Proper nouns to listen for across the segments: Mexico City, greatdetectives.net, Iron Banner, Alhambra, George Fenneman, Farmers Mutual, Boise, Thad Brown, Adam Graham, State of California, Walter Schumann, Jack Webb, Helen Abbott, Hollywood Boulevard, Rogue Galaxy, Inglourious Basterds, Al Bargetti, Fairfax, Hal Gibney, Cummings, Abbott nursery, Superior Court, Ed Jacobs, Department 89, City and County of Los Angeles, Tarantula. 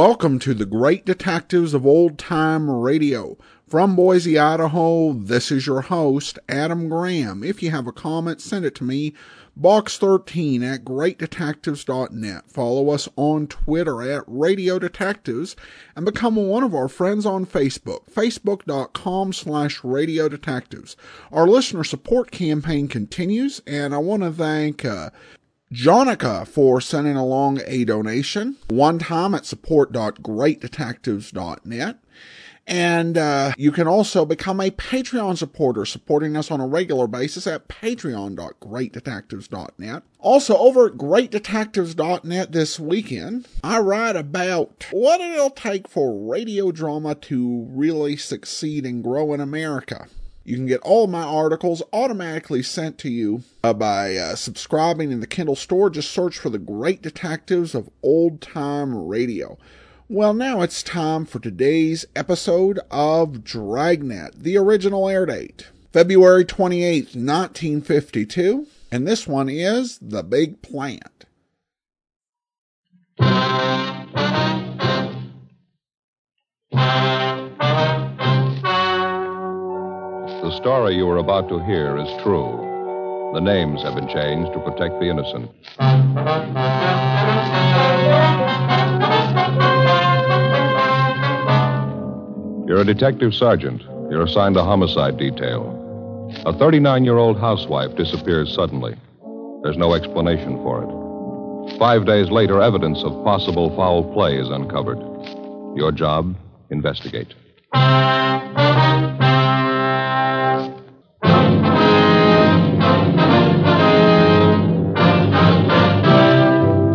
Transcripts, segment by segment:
Welcome to the Great Detectives of Old Time Radio. From Boise, Idaho, this is your host, Adam Graham. If you have a comment, send it to me, box13@greatdetectives.net. Follow us on Twitter @Radio Detectives and become one of our friends on Facebook, facebook.com/Radio Detectives. Our listener support campaign continues, and I want to thank Jonica for sending along a donation one time at support.greatdetectives.net. And you can also become a Patreon supporter, supporting us on a regular basis at patreon.greatdetectives.net. Also, over at greatdetectives.net this weekend, I write about what it'll take for radio drama to really succeed and grow in America. You can get all of my articles automatically sent to you by subscribing in the Kindle store. Just search for The Great Detectives of Old Time Radio. Well, now it's time for today's episode of Dragnet. The original air date, February 28th, 1952. And this one is The Big Plant. The story you are about to hear is true. The names have been changed to protect the innocent. You're a detective sergeant. You're assigned to homicide detail. A 39-year-old housewife disappears suddenly. There's no explanation for it. 5 days later, evidence of possible foul play is uncovered. Your job, investigate.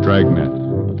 Dragnet,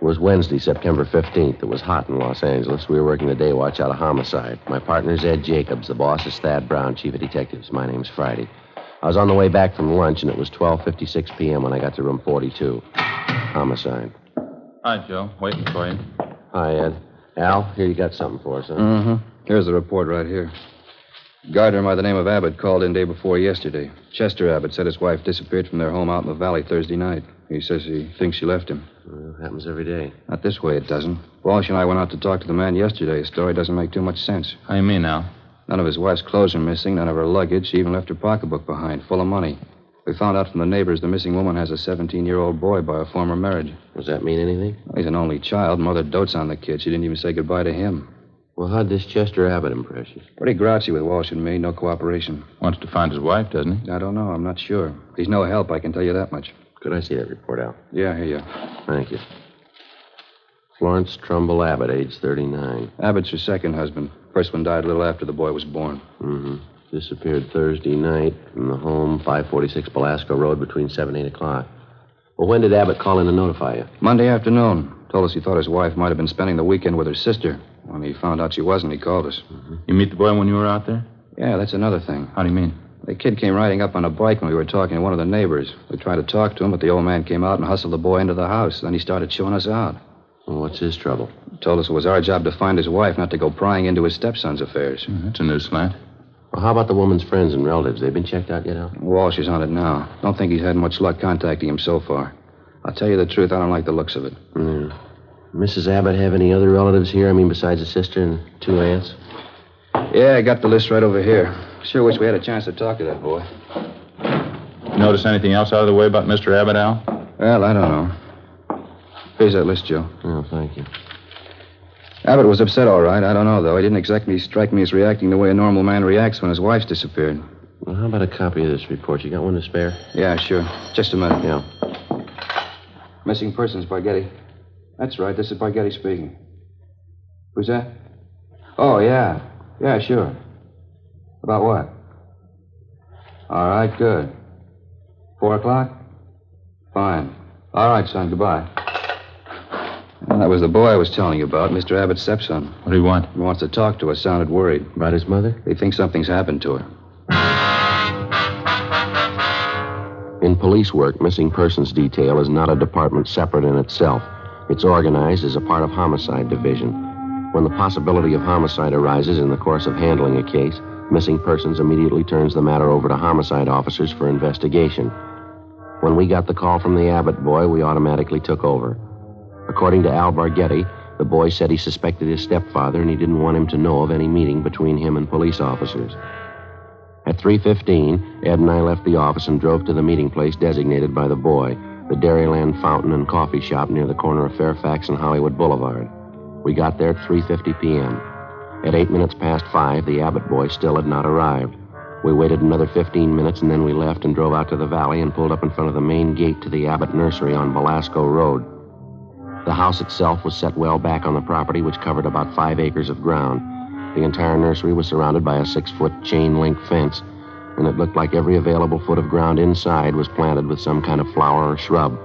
It was Wednesday, September 15th. It was hot in Los Angeles. We were working the day watch out of homicide. My partner's Ed Jacobs. The boss is Thad Brown, chief of detectives. My name's Friday. I was on the way back from lunch, and it was 12:56 p.m. when I got to room 42. Homicide. Hi, Joe. Waiting for you. Hi, Ed. Al, here you got something for us, huh? Mm-hmm. Here's the report right here. Gardener by the name of Abbott called in day before yesterday. Chester Abbott said his wife disappeared from their home out in the valley Thursday night. He says he thinks she left him. Well, it happens every day. Not this way, it doesn't. Walsh and I went out to talk to the man yesterday. His story doesn't make too much sense. How do you mean, Al? None of his wife's clothes are missing, none of her luggage. She even left her pocketbook behind, full of money. We found out from the neighbors the missing woman has a 17-year-old boy by a former marriage. Does that mean anything? Well, he's an only child. Mother dotes on the kid. She didn't even say goodbye to him. Well, how'd this Chester Abbott impress you? Pretty grouchy with Walsh and me. No cooperation. Wants to find his wife, doesn't he? I don't know. I'm not sure. He's no help, I can tell you that much. Could I see that report, Al? Yeah, here you are. Thank you. Florence Trumbull Abbott, age 39. Abbott's her second husband. First one died a little after the boy was born. Mm-hmm. Disappeared Thursday night from the home, 546 Belasco Road, between 7 and 8 o'clock. Well, when did Abbott call in to notify you? Monday afternoon. Told us he thought his wife might have been spending the weekend with her sister. When he found out she wasn't, he called us. Mm-hmm. You meet the boy when you were out there? Yeah, that's another thing. How do you mean? The kid came riding up on a bike when we were talking to one of the neighbors. We tried to talk to him, but the old man came out and hustled the boy into the house. Then he started showing us out. Well, what's his trouble? He told us it was our job to find his wife, not to go prying into his stepson's affairs. Mm, that's a new slant. Well, how about the woman's friends and relatives? They've been checked out yet, Al? Walsh is on it now. Don't think he's had much luck contacting him so far. I'll tell you the truth, I don't like the looks of it. Mm. Mrs. Abbott have any other relatives here? I mean, besides a sister and two aunts? Yeah, I got the list right over here. Sure wish we had a chance to talk to that boy. Notice anything else out of the way about Mr. Abbott, Al? Well, I don't know. Here's that list, Joe. Oh, thank you. Abbott was upset, all right. I don't know, though. He didn't exactly strike me as reacting the way a normal man reacts when his wife's disappeared. Well, how about a copy of this report? You got one to spare? Yeah, sure. Just a minute. Yeah. Missing persons, Bargetti. That's right. This is Bargetti speaking. Who's that? Oh, yeah. Yeah, sure. About what? All right, good. 4 o'clock? Fine. All right, son, goodbye. Well, that was the boy I was telling you about, Mr. Abbott's stepson. What do you want? He wants to talk to us, sounded worried. About his mother? He thinks something's happened to her. In police work, missing persons detail is not a department separate in itself. It's organized as a part of homicide division. When the possibility of homicide arises in the course of handling a case, missing persons immediately turns the matter over to homicide officers for investigation. When we got the call from the Abbott boy, we automatically took over. According to Al Bargetti, the boy said he suspected his stepfather and he didn't want him to know of any meeting between him and police officers. At 3:15, Ed and I left the office and drove to the meeting place designated by the boy, the Dairyland Fountain and Coffee Shop near the corner of Fairfax and Hollywood Boulevard. We got there at 3:50 p.m. At 5:08, the Abbott boy still had not arrived. We waited another 15 minutes and then we left and drove out to the valley and pulled up in front of the main gate to the Abbott nursery on Belasco Road. The house itself was set well back on the property, which covered about 5 acres of ground. The entire nursery was surrounded by a 6-foot chain-link fence, and it looked like every available foot of ground inside was planted with some kind of flower or shrub.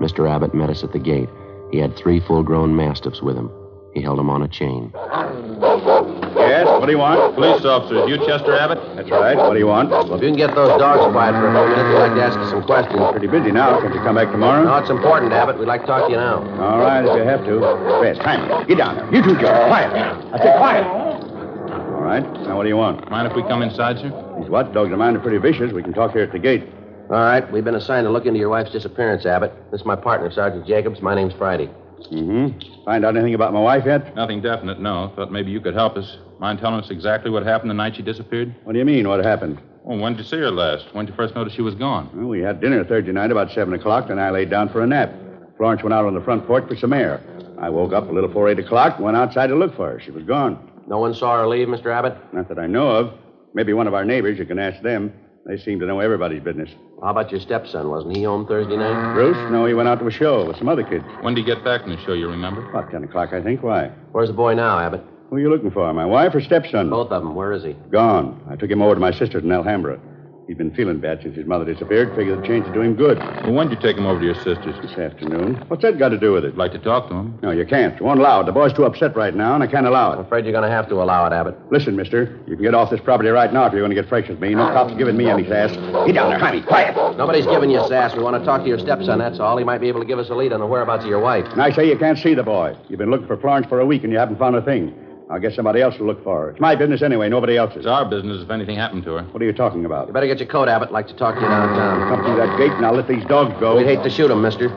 Mr. Abbott met us at the gate. He had 3 full-grown mastiffs with him. He held them on a chain. Yes, what do you want? Police officers, you Chester Abbott? That's right, what do you want? Well, if you can get those dogs quiet for a minute, we'd like to ask you some questions. Pretty busy now. Can't you come back tomorrow? No, it's important, Abbott. We'd like to talk to you now. All right, if you have to. Fast, time. Get down there. You two, Joe. Quiet. I said quiet. All right, now what do you want? Mind if we come inside, sir? These watchdogs of mine are pretty vicious. We can talk here at the gate. All right, we've been assigned to look into your wife's disappearance, Abbott. This is my partner, Sergeant Jacobs. My name's Friday. Mm-hmm. Find out anything about my wife yet? Nothing definite, no. Thought maybe you could help us. Mind telling us exactly what happened the night she disappeared? What do you mean, what happened? Well, when did you see her last? When did you first notice she was gone? Well, we had dinner Thursday night about 7 o'clock, then I laid down for a nap. Florence went out on the front porch for some air. I woke up a little before 8 o'clock, went outside to look for her. She was gone. No one saw her leave, Mr. Abbott? Not that I know of. Maybe one of our neighbors, you can ask them. They seem to know everybody's business. How about your stepson? Wasn't he home Thursday night? Bruce? No, he went out to a show with some other kids. When did he get back from the show, you remember? About 10 o'clock, I think. Why? Where's the boy now, Abbott? Who are you looking for, my wife or stepson? Both of them. Where is he? Gone. I took him over to my sister's in Alhambra. He'd been feeling bad since his mother disappeared. Figured the change would do him good. Well, when did you take him over to your sister's? This afternoon. What's that got to do with it? I'd like to talk to him. No, you can't. You won't allow it. The boy's too upset right now, and I can't allow it. I'm afraid you're going to have to allow it, Abbott. Listen, mister, you can get off this property right now if you're going to get fractions with me. No cop's giving me any sass. Get down there, honey. Quiet. Nobody's giving you sass. We want to talk to your stepson, that's all. He might be able to give us a lead on the whereabouts of your wife. And I say you can't see the boy. You've been looking for Florence for a week, and you haven't found a thing. I guess somebody else will look for her. It's my business anyway, nobody else's. It's our business if anything happened to her. What are you talking about? You better get your coat, Abbott. I'd like to talk to you downtown. Come through that gate and I'll let these dogs go. We'd hate to shoot them, mister.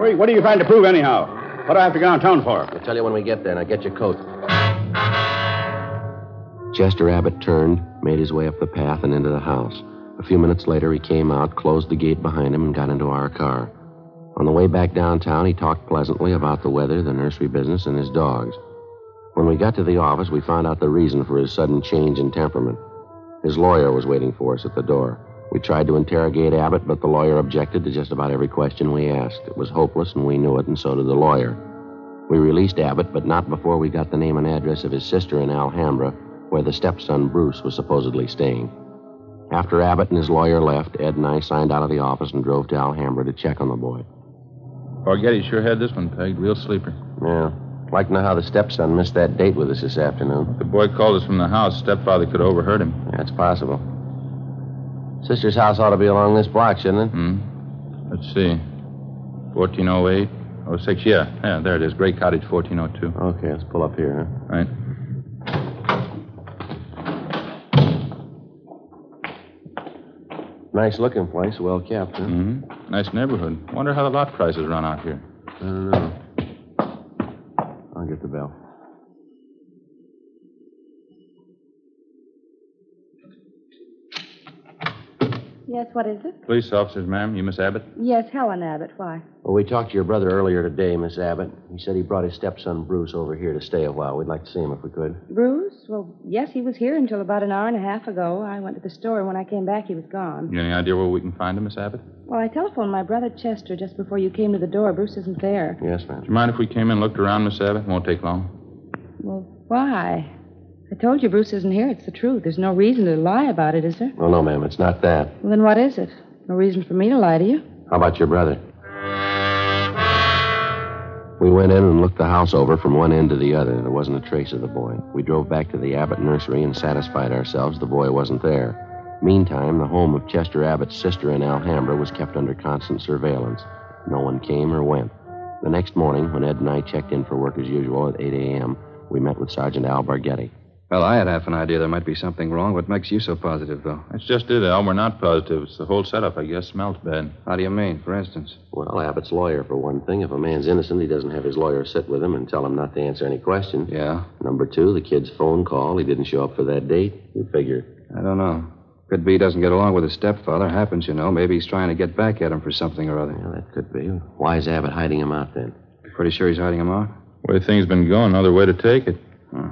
Wait, what are you trying to prove anyhow? What do I have to go downtown for? I'll tell you when we get there. Now get your coat. Chester Abbott turned, made his way up the path and into the house. A few minutes later, he came out, closed the gate behind him and got into our car. On the way back downtown, he talked pleasantly about the weather, the nursery business and his dogs. When we got to the office, we found out the reason for his sudden change in temperament. His lawyer was waiting for us at the door. We tried to interrogate Abbott, but the lawyer objected to just about every question we asked. It was hopeless, and we knew it, and so did the lawyer. We released Abbott, but not before we got the name and address of his sister in Alhambra, where the stepson, Bruce, was supposedly staying. After Abbott and his lawyer left, Ed and I signed out of the office and drove to Alhambra to check on the boy. Bargetti sure had this one pegged. Real sleeper. Yeah. I'd like to know how the stepson missed that date with us this afternoon. The boy called us from the house. Stepfather could have overheard him. That's possible. Sister's house ought to be along this block, shouldn't it? Let's see. 1408, 06, yeah, there it is. Gray Cottage, 1402. Okay, let's pull up here, huh? All right. Nice looking place, well kept, huh? Mm-hmm. Nice neighborhood. Wonder how the lot prices run out here. I don't know. I'll get the bell. Yes, what is it? Police officers, ma'am. You Miss Abbott? Yes, Helen Abbott. Why? Well, we talked to your brother earlier today, Miss Abbott. He said he brought his stepson, Bruce, over here to stay a while. We'd like to see him if we could. Bruce? Well, yes, he was here until about an hour and a half ago. I went to the store, and when I came back, he was gone. You any idea where we can find him, Miss Abbott? Well, I telephoned my brother, Chester, just before you came to the door. Bruce isn't there. Yes, ma'am. Do you mind if we came in and looked around, Miss Abbott? It won't take long. Well, why? I told you Bruce isn't here. It's the truth. There's no reason to lie about it, is there? Oh, no, ma'am. It's not that. Well, then what is it? No reason for me to lie to you. How about your brother? We went in and looked the house over from one end to the other. There wasn't a trace of the boy. We drove back to the Abbott nursery and satisfied ourselves the boy wasn't there. Meantime, the home of Chester Abbott's sister in Alhambra was kept under constant surveillance. No one came or went. The next morning, when Ed and I checked in for work as usual at 8 a.m., we met with Sergeant Al Bargetti. Well, I had half an idea there might be something wrong. What makes you so positive, though? That's just it, Al. We're not positive. It's the whole setup, I guess. Smells bad. How do you mean, for instance? Well, Abbott's lawyer, for one thing. If a man's innocent, he doesn't have his lawyer sit with him and tell him not to answer any question. Yeah. Number two, the kid's phone call. He didn't show up for that date. You figure. I don't know. Could be he doesn't get along with his stepfather. Happens, you know. Maybe he's trying to get back at him for something or other. Yeah, that could be. Why is Abbott hiding him out, then? Pretty sure he's hiding him out? The way things been going, another way to take it. Huh.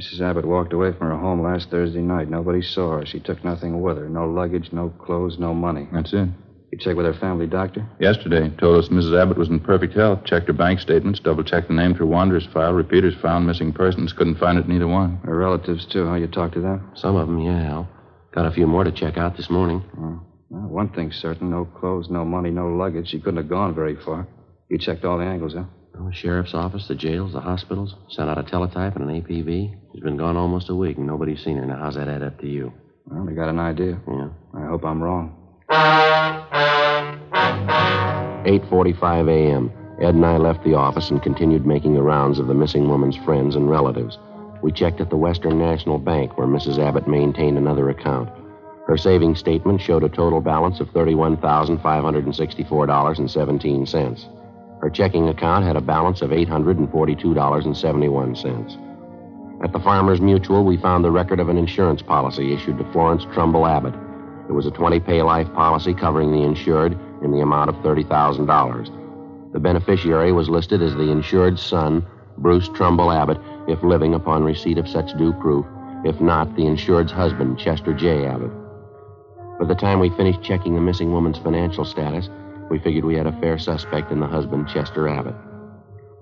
Mrs. Abbott walked away from her home last Thursday night. Nobody saw her. She took nothing with her. No luggage, no clothes, no money. That's it. You checked with her family doctor? Yesterday. Told us Mrs. Abbott was in perfect health. Checked her bank statements, double-checked the name through Wanderer's file. Repeaters found missing persons. Couldn't find it in either one. Her relatives, too, huh? You talked to them? Some of them, yeah, Al. Got a few more to check out this morning. Mm. Well, one thing's certain. No clothes, no money, no luggage. She couldn't have gone very far. You checked all the angles, huh? The sheriff's office, the jails, the hospitals. Sent out a teletype and an APB. She's been gone almost a week and nobody's seen her. Now, how's that add up to you? Well, we got an idea. Yeah. I hope I'm wrong. 8:45 a.m. Ed and I left the office and continued making the rounds of the missing woman's friends and relatives. We checked at the Western National Bank, where Mrs. Abbott maintained another account. Her savings statement showed a total balance of $31,564.17. Her checking account had a balance of $842.71. At the Farmers Mutual, we found the record of an insurance policy issued to Florence Trumbull Abbott. It was a 20-pay life policy covering the insured in the amount of $30,000. The beneficiary was listed as the insured's son, Bruce Trumbull Abbott, if living upon receipt of such due proof. If not, the insured's husband, Chester J. Abbott. By the time we finished checking the missing woman's financial status, we figured we had a fair suspect in the husband, Chester Abbott.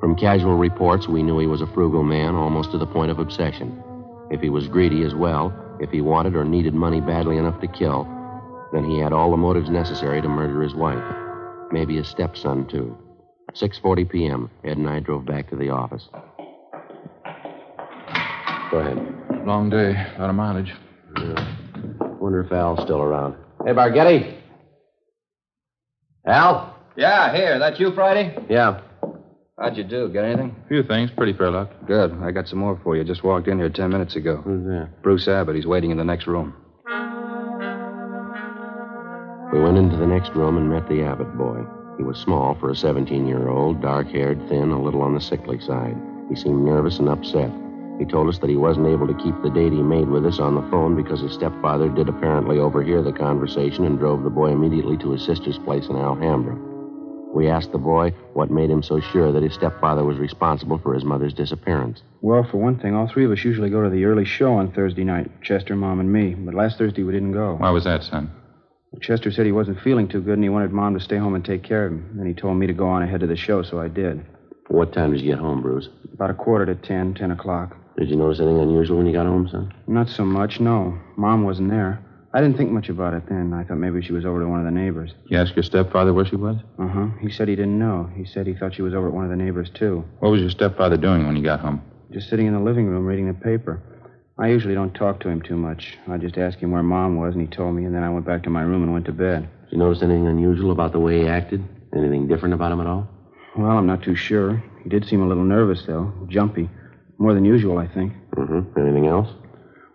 From casual reports, we knew he was a frugal man, almost to the point of obsession. If he was greedy as well, if he wanted or needed money badly enough to kill, then he had all the motives necessary to murder his wife. Maybe his stepson, too. 6:40 p.m., Ed and I drove back to the office. Go ahead. Long day. A lot of mileage. Yeah. Wonder if Al's still around. Hey, Bargetti. Al? Yeah, here. That you, Friday? Yeah. How'd you do? Got anything? A few things. Pretty fair luck. Good. I got some more for you. Just walked in here 10 minutes ago. Who's there? Bruce Abbott. He's waiting in the next room. We went into the next room and met the Abbott boy. He was small for a 17-year-old, dark-haired, thin, a little on the sickly side. He seemed nervous and upset. He told us that he wasn't able to keep the date he made with us on the phone because his stepfather did apparently overhear the conversation and drove the boy immediately to his sister's place in Alhambra. We asked the boy what made him so sure that his stepfather was responsible for his mother's disappearance. Well, for one thing, all three of us usually go to the early show on Thursday night, Chester, Mom, and me. But last Thursday we didn't go. Why was that, son? Chester said he wasn't feeling too good and he wanted Mom to stay home and take care of him. Then he told me to go on ahead to the show, so I did. What time did you get home, Bruce? About 10:15. Did you notice anything unusual when you got home, son? Not so much, no. Mom wasn't there. I didn't think much about it then. I thought maybe she was over to one of the neighbors. You asked your stepfather where she was? Uh-huh. He said he didn't know. He said he thought she was over at one of the neighbors, too. What was your stepfather doing when you got home? Just sitting in the living room reading the paper. I usually don't talk to him too much. I just asked him where Mom was, and he told me, and then I went back to my room and went to bed. Did you notice anything unusual about the way he acted? Anything different about him at all? Well, I'm not too sure. He did seem a little nervous, though. Jumpy. More than usual, I think. Mm-hmm. Anything else?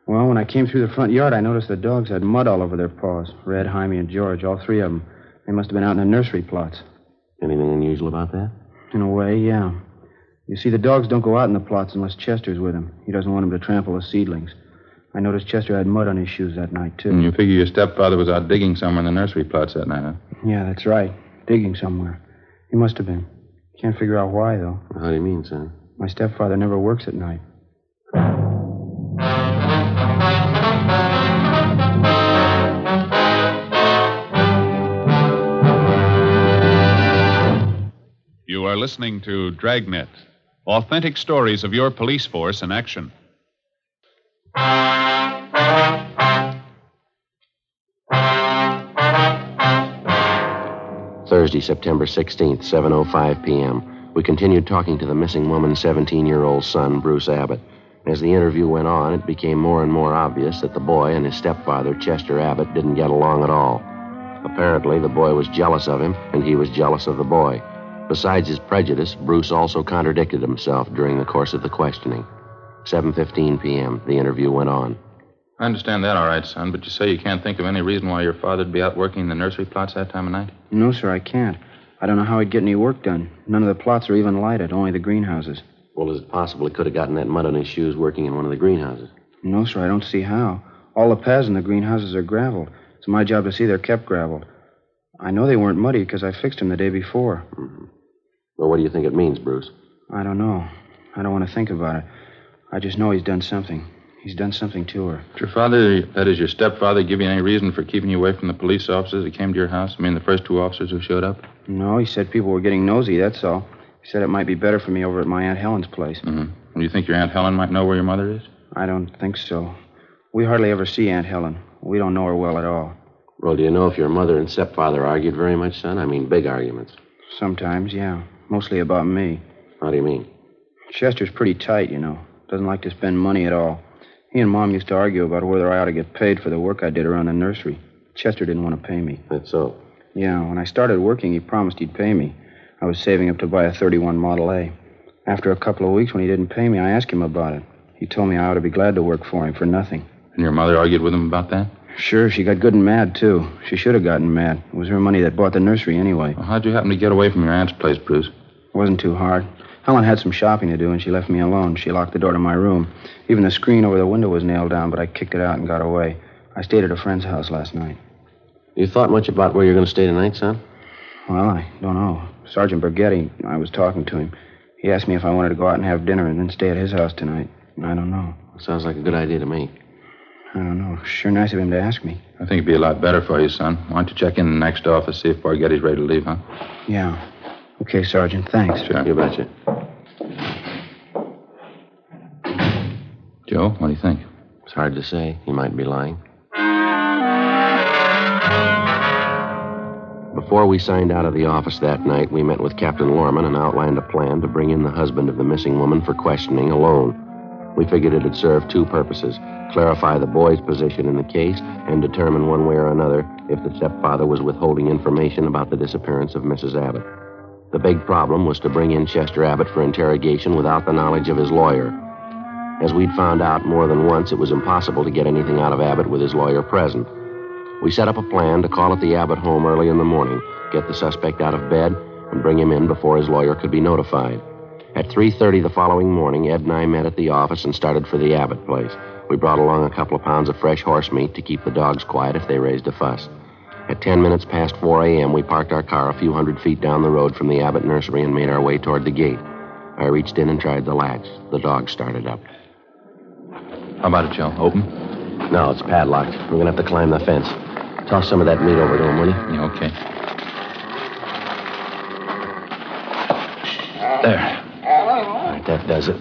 Well, when I came through the front yard, I noticed the dogs had mud all over their paws. Red, Jaime, and George, all three of them. They must have been out in the nursery plots. Anything unusual about that? In a way, yeah. You see, the dogs don't go out in the plots unless Chester's with them. He doesn't want them to trample the seedlings. I noticed Chester had mud on his shoes that night, too. And you figure your stepfather was out digging somewhere in the nursery plots that night, huh? Yeah, that's right. Digging somewhere. He must have been. Can't figure out why, though. How do you mean, son? My stepfather never works at night. You are listening to Dragnet, authentic stories of your police force in action. Thursday, September 16th, 7:05 p.m. We continued talking to the missing woman's 17-year-old son, Bruce Abbott. As the interview went on, it became more and more obvious that the boy and his stepfather, Chester Abbott, didn't get along at all. Apparently, the boy was jealous of him, and he was jealous of the boy. Besides his prejudice, Bruce also contradicted himself during the course of the questioning. 7:15 p.m., the interview went on. I understand that, all right, son, but you say you can't think of any reason why your father'd be out working the nursery plots that time of night? No, sir, I can't. I don't know how he'd get any work done. None of the plots are even lighted, only the greenhouses. Well, is it possible he could have gotten that mud on his shoes working in one of the greenhouses? No, sir, I don't see how. All the paths in the greenhouses are graveled. It's my job to see they're kept graveled. I know they weren't muddy because I fixed them the day before. Mm-hmm. Well, what do you think it means, Bruce? I don't know. I don't want to think about it. I just know he's done something. He's done something to her. Did your father, that is your stepfather, give you any reason for keeping you away from the police officers that came to your house? I mean, the first two officers who showed up? No, he said people were getting nosy, that's all. He said it might be better for me over at my Aunt Helen's place. Mm-hmm. Do you think your Aunt Helen might know where your mother is? I don't think so. We hardly ever see Aunt Helen. We don't know her well at all. Well, do you know if your mother and stepfather argued very much, son? I mean, big arguments. Sometimes, yeah. Mostly about me. How do you mean? Chester's pretty tight, you know. Doesn't like to spend money at all. He and Mom used to argue about whether I ought to get paid for the work I did around the nursery. Chester didn't want to pay me. That's so? Yeah, when I started working, he promised he'd pay me. I was saving up to buy a 31 Model A. After a couple of weeks, when he didn't pay me, I asked him about it. He told me I ought to be glad to work for him for nothing. And your mother argued with him about that? Sure, she got good and mad, too. She should have gotten mad. It was her money that bought the nursery anyway. Well, how'd you happen to get away from your aunt's place, Bruce? It wasn't too hard. Helen had some shopping to do, and she left me alone. She locked the door to my room. Even the screen over the window was nailed down, but I kicked it out and got away. I stayed at a friend's house last night. You thought much about where you're going to stay tonight, son? Well, I don't know. Sergeant Bargetti, I was talking to him. He asked me if I wanted to go out and have dinner and then stay at his house tonight. I don't know. Sounds like a good idea to me. I don't know. Sure nice of him to ask me. I think it'd be a lot better for you, son. Why don't you check in the next office, see if Bargetti's ready to leave, huh? Yeah. Okay, Sergeant, thanks. Sure. You betcha. Joe, what do you think? It's hard to say. He might be lying. Before we signed out of the office that night, we met with Captain Lorman and outlined a plan to bring in the husband of the missing woman for questioning alone. We figured it'd serve two purposes: clarify the boy's position in the case and determine one way or another if the stepfather was withholding information about the disappearance of Mrs. Abbott. The big problem was to bring in Chester Abbott for interrogation without the knowledge of his lawyer. As we'd found out more than once, it was impossible to get anything out of Abbott with his lawyer present. We set up a plan to call at the Abbott home early in the morning, get the suspect out of bed, and bring him in before his lawyer could be notified. At 3:30 the following morning, Ed and I met at the office and started for the Abbott place. We brought along a couple of pounds of fresh horse meat to keep the dogs quiet if they raised a fuss. At 10 minutes past 4 a.m., we parked our car a few hundred feet down the road from the Abbott nursery and made our way toward the gate. I reached in and tried the latch. The dog started up. How about it, Joe? Open? No, it's padlocked. We're going to have to climb the fence. Toss some of that meat over to him, will you? Yeah, okay. There. All right, that does it.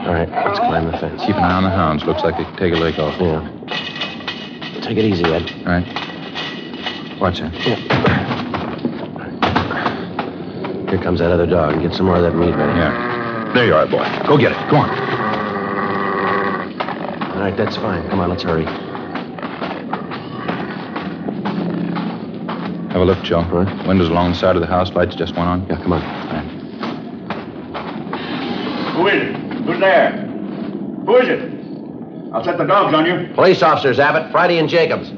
All right, let's climb the fence. Keep an eye on the hounds. Looks like they could take a leg off. Yeah. Take it easy, Ed. All right. Watch it. Yeah. Here comes that other dog. Get some more of that meat ready. Yeah. There you are, boy. Go get it. Go on. All right, that's fine. Come on, let's hurry. Have a look, Joe. Right. Windows along the side of the house. Lights just went on. Yeah, come on. Right. Who is it? Who's there? Who is it? I'll set the dogs on you. Police officers, Abbott, Friday, and Jacobs.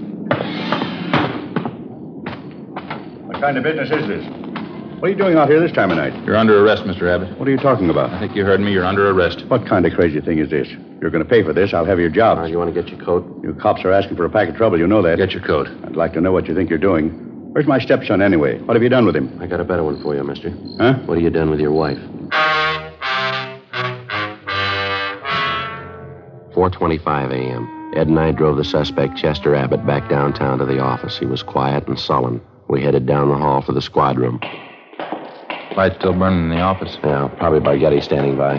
What kind of business is this? What are you doing out here this time of night? You're under arrest, Mr. Abbott. What are you talking about? I think you heard me. You're under arrest. What kind of crazy thing is this? You're going to pay for this. I'll have your job. You want to get your coat? You cops are asking for a pack of trouble. You know that. Get your coat. I'd like to know what you think you're doing. Where's my stepson, anyway? What have you done with him? I got a better one for you, mister. Huh? What have you done with your wife? 4:25 a.m. Ed and I drove the suspect, Chester Abbott, back downtown to the office. He was quiet and sullen. We headed down the hall for the squad room. Light's still burning in the office. Yeah, probably Bargetti standing by.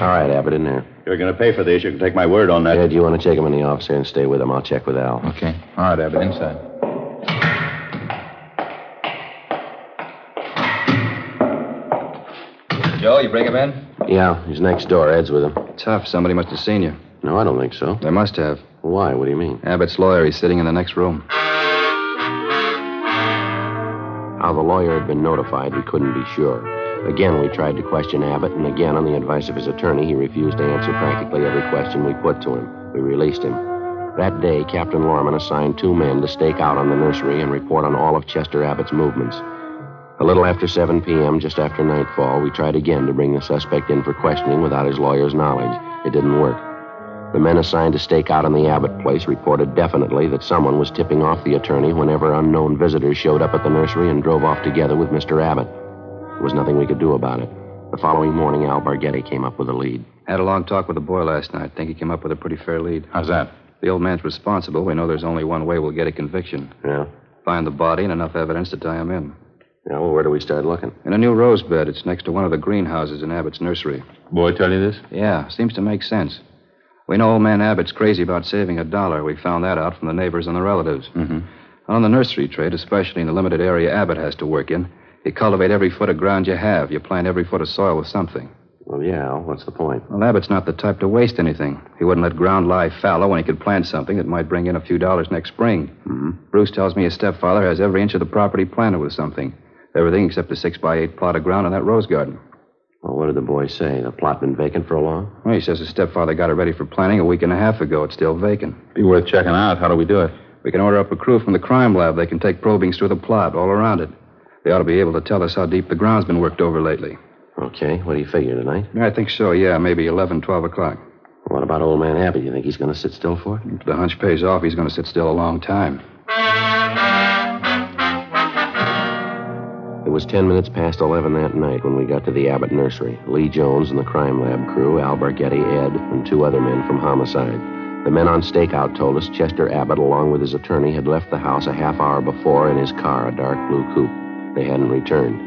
All right, Abbott, in there. You're going to pay for this. You can take my word on that. Ed, you want to take him in the office here and stay with him? I'll check with Al. Okay. All right, Abbott, inside. Joe, you bring him in? Yeah, he's next door. Ed's with him. tough. Somebody must have seen you. No, I don't think so. They must have. Why? What do you mean? Abbott's lawyer. He's sitting in the next room. How the lawyer had been notified, we couldn't be sure. Again, we tried to question Abbott, and again, on the advice of his attorney, he refused to answer practically every question we put to him. We released him. That day, Captain Lorman assigned two men to stake out on the nursery and report on all of Chester Abbott's movements. A little after 7 p.m., just after nightfall, we tried again to bring the suspect in for questioning without his lawyer's knowledge. It didn't work. The men assigned to stake out in the Abbott place reported definitely that someone was tipping off the attorney whenever unknown visitors showed up at the nursery and drove off together with Mr. Abbott. There was nothing we could do about it. The following morning, Al Bargetti came up with a lead. Had a long talk with the boy last night. Think he came up with a pretty fair lead. How's that? The old man's responsible. We know there's only one way we'll get a conviction. Yeah? Find the body and enough evidence to tie him in. Yeah, well, where do we start looking? In a new rose bed. It's next to one of the greenhouses in Abbott's nursery. Boy tell you this? Yeah, seems to make sense. We know old man Abbott's crazy about saving $1. We found that out from the neighbors and the relatives. Mm-hmm. On the nursery trade, especially in the limited area Abbott has to work in, you cultivate every foot of ground you have. You plant every foot of soil with something. Well, yeah, what's the point? Well, Abbott's not the type to waste anything. He wouldn't let ground lie fallow when he could plant something that might bring in a few dollars next spring. Mm-hmm. Bruce tells me his stepfather has every inch of the property planted with something. Everything except a 6x8 plot of ground in that rose garden. Well, what did the boy say? The plot been vacant for a long? Well, he says his stepfather got it ready for planting a week and a half ago. It's still vacant. Be worth checking out. How do we do it? We can order up a crew from the crime lab. They can take probings through the plot all around it. They ought to be able to tell us how deep the ground's been worked over lately. Okay. What do you figure, tonight? I think so, yeah. Maybe 11, 12 o'clock. What about old man Abbott? You think he's going to sit still for it? If the hunch pays off, he's going to sit still a long time. It was 10 minutes past 11 that night when we got to the Abbott nursery. Lee Jones and the crime lab crew, Al Bargetti, Ed, and two other men from homicide. The men on stakeout told us Chester Abbott, along with his attorney, had left the house a half hour before in his car, a dark blue coupe. They hadn't returned.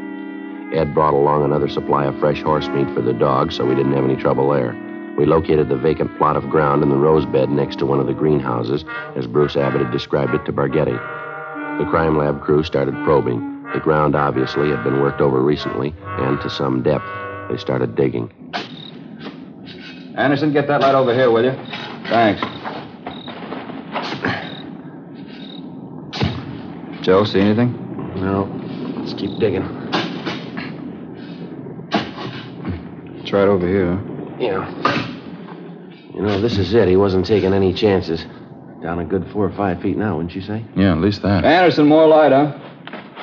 Ed brought along another supply of fresh horse meat for the dog, so we didn't have any trouble there. We located the vacant plot of ground in the rose bed next to one of the greenhouses, as Bruce Abbott had described it to Bargetti. The crime lab crew started probing. The ground, obviously, had been worked over recently, and to some depth. They started digging. Anderson, get that light over here, will you? Thanks. Joe, see anything? No. Let's keep digging. It's right over here, huh? Yeah. You know, this is it. He wasn't taking any chances. Down a good 4 or 5 feet now, wouldn't you say? Yeah, at least that. Anderson, more light, huh?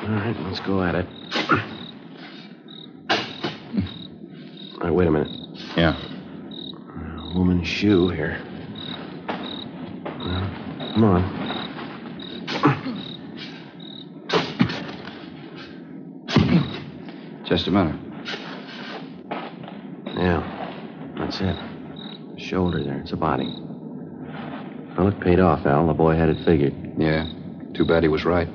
All right, let's go at it. All right, wait a minute. Yeah. Woman's shoe here. Come on. Just a minute. Yeah, that's it. Shoulder there, it's a body. Well, it paid off, Al. The boy had it figured. Yeah, too bad he was right.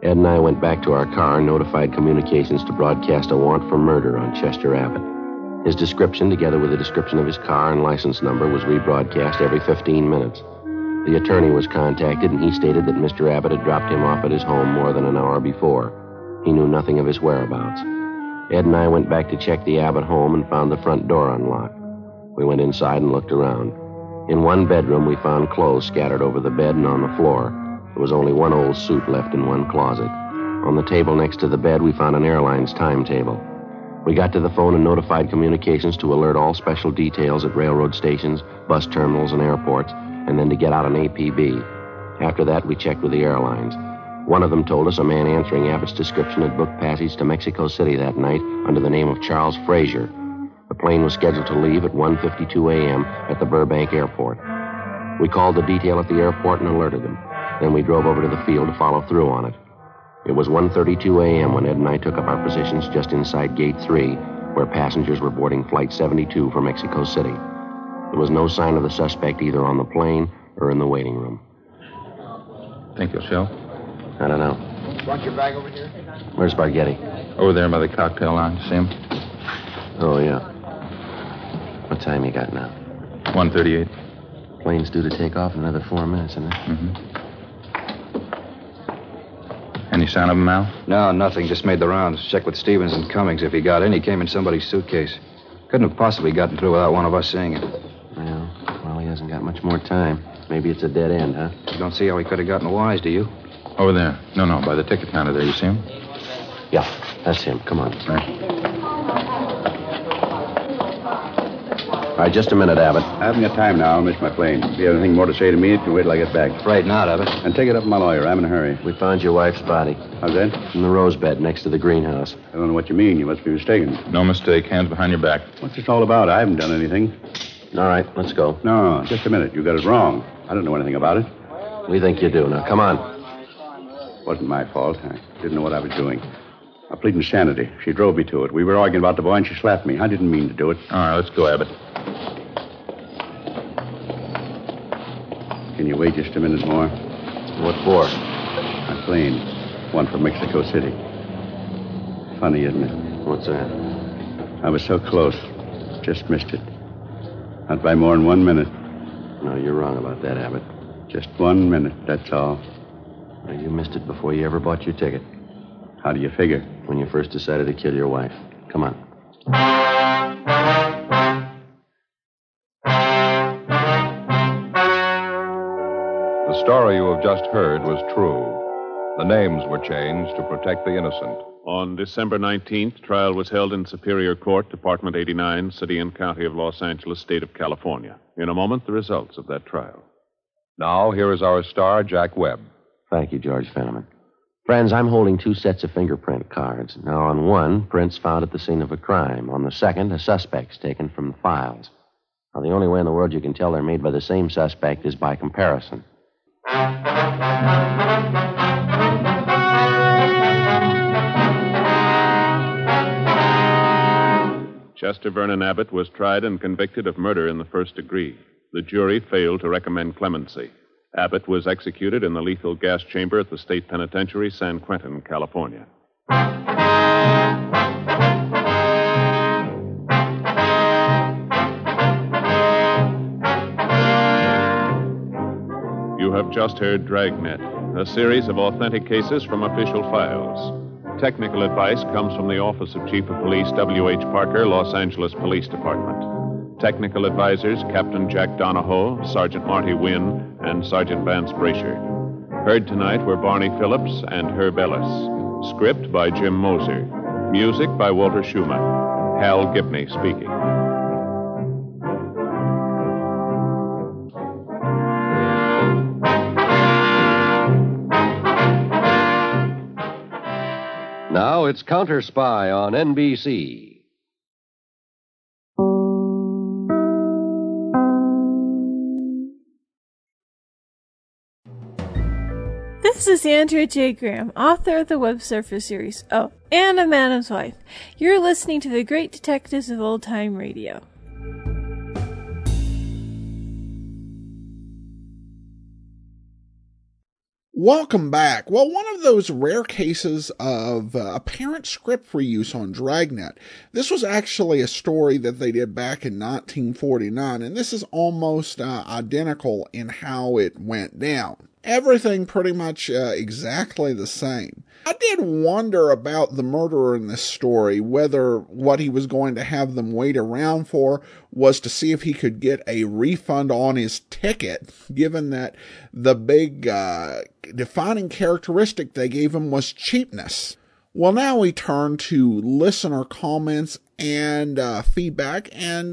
Ed and I went back to our car and notified communications to broadcast a warrant for murder on Chester Abbott. His description, together with a description of his car and license number, was rebroadcast every 15 minutes. The attorney was contacted, and he stated that Mr. Abbott had dropped him off at his home more than an hour before. He knew nothing of his whereabouts. Ed and I went back to check the Abbott home and found the front door unlocked. We went inside and looked around. In one bedroom, we found clothes scattered over the bed and on the floor. There was only one old suit left in one closet. On the table next to the bed, we found an airline's timetable. We got to the phone and notified communications to alert all special details at railroad stations, bus terminals, and airports, and then to get out an APB. After that, we checked with the airlines. One of them told us a man answering Abbott's description had booked passage to Mexico City that night under the name of Charles Frazier. The plane was scheduled to leave at 1:52 a.m. at the Burbank Airport. We called the detail at the airport and alerted them. Then we drove over to the field to follow through on it. It was 1:32 a.m. when Ed and I took up our positions just inside Gate 3, where passengers were boarding Flight 72 for Mexico City. There was no sign of the suspect either on the plane or in the waiting room. Think you'll show? I don't know. Want your bag over here? Where's Bargetti? Over there by the cocktail lounge. See him? Oh, yeah. What time you got now? 1:38. Plane's due to take off in another 4 minutes, isn't it? Mm-hmm. Any sign of him, Al? No, nothing. Just made the rounds. Checked with Stevens and Cummings. If he got in, he came in somebody's suitcase. Couldn't have possibly gotten through without one of us seeing it. Well, he hasn't got much more time. Maybe it's a dead end, huh? You don't see how he could have gotten wise, do you? Over there. No, by the ticket counter there. You see him? Yeah, that's him. Come on. All right, just a minute, Abbott. I haven't got time now. I'll miss my plane. If you have anything more to say to me, you can wait till I get back. Right now, Abbott. And take it up with my lawyer. I'm in a hurry. We found your wife's body. How's that? In the rose bed next to the greenhouse. I don't know what you mean. You must be mistaken. No mistake. Hands behind your back. What's this all about? I haven't done anything. All right, let's go. No, just a minute. You got it wrong. I don't know anything about it. We think you do. Now, come on. Wasn't my fault. I didn't know what I was doing. I plead insanity. She drove me to it. We were arguing about the boy, and she slapped me. I didn't mean to do it. All right, let's go, Abbott. Can you wait just a minute more? What for? My plane. One from Mexico City. Funny, isn't it? What's that? I was so close. Just missed it. Not by more than 1 minute. No, you're wrong about that, Abbott. Just 1 minute, that's all. Well, you missed it before you ever bought your ticket. How do you figure? When you first decided to kill your wife. Come on. The story you have just heard was true. The names were changed to protect the innocent. On December 19th, trial was held in Superior Court, Department 89, City and County of Los Angeles, State of California. In a moment, the results of that trial. Now, here is our star, Jack Webb. Thank you, George Fenneman. Friends, I'm holding two sets of fingerprint cards. Now, on one, prints found at the scene of a crime. On the second, a suspect's taken from the files. Now, the only way in the world you can tell they're made by the same suspect is by comparison. Chester Vernon Abbott was tried and convicted of murder in the first degree. The jury failed to recommend clemency. Abbott was executed in the lethal gas chamber at the state penitentiary, San Quentin, California. You have just heard Dragnet, a series of authentic cases from official files. Technical advice comes from the Office of Chief of Police W.H. Parker, Los Angeles Police Department. Technical advisors, Captain Jack Donahoe, Sergeant Marty Wynn, and Sergeant Vance Brasher. Heard tonight were Barney Phillips and Herb Ellis. Script by Jim Moser. Music by Walter Schumann. Hal Gibney speaking. Now it's Counter Spy on NBC. This is Andrea J. Graham, author of the Web Surfer series. Oh, and a Madam's Wife. You're listening to the Great Detectives of Old Time Radio. Welcome back. Well, one of those rare cases of apparent script reuse on Dragnet. This was actually a story that they did back in 1949, and this is almost identical in how it went down. Everything pretty much exactly the same. I did wonder about the murderer in this story, whether what he was going to have them wait around for was to see if he could get a refund on his ticket, given that the big defining characteristic they gave him was cheapness. Well, now we turn to listener comments and feedback, and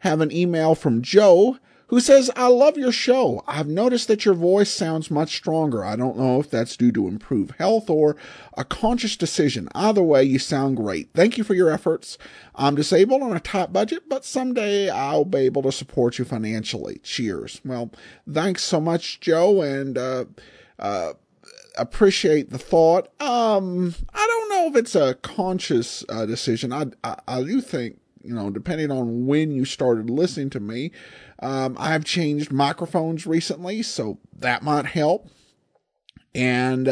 have an email from Joe, who says, I love your show. I've noticed that your voice sounds much stronger. I don't know if that's due to improved health or a conscious decision. Either way, you sound great. Thank you for your efforts. I'm disabled on a tight budget, but someday I'll be able to support you financially. Cheers. Well, thanks so much, Joe, and appreciate the thought. I don't know if it's a conscious decision. I do think, depending on when you started listening to me, I've changed microphones recently, so that might help. And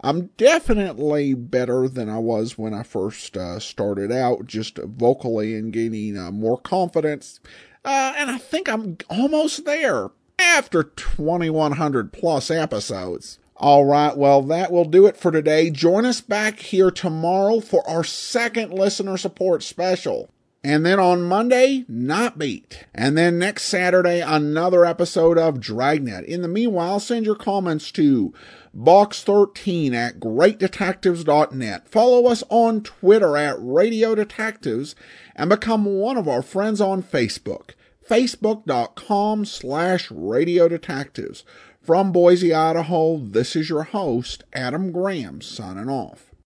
I'm definitely better than I was when I first started out, just vocally, and gaining more confidence. And I think I'm almost there after 2,100 plus episodes. All right, well, that will do it for today. Join us back here tomorrow for our second listener support special. And then on Monday, Not Beat. And then next Saturday, another episode of Dragnet. In the meanwhile, send your comments to box13@greatdetectives.net. Follow us on Twitter @Radio Detectives and become one of our friends on Facebook. Facebook.com/Radio Detectives. From Boise, Idaho, this is your host, Adam Graham, signing off.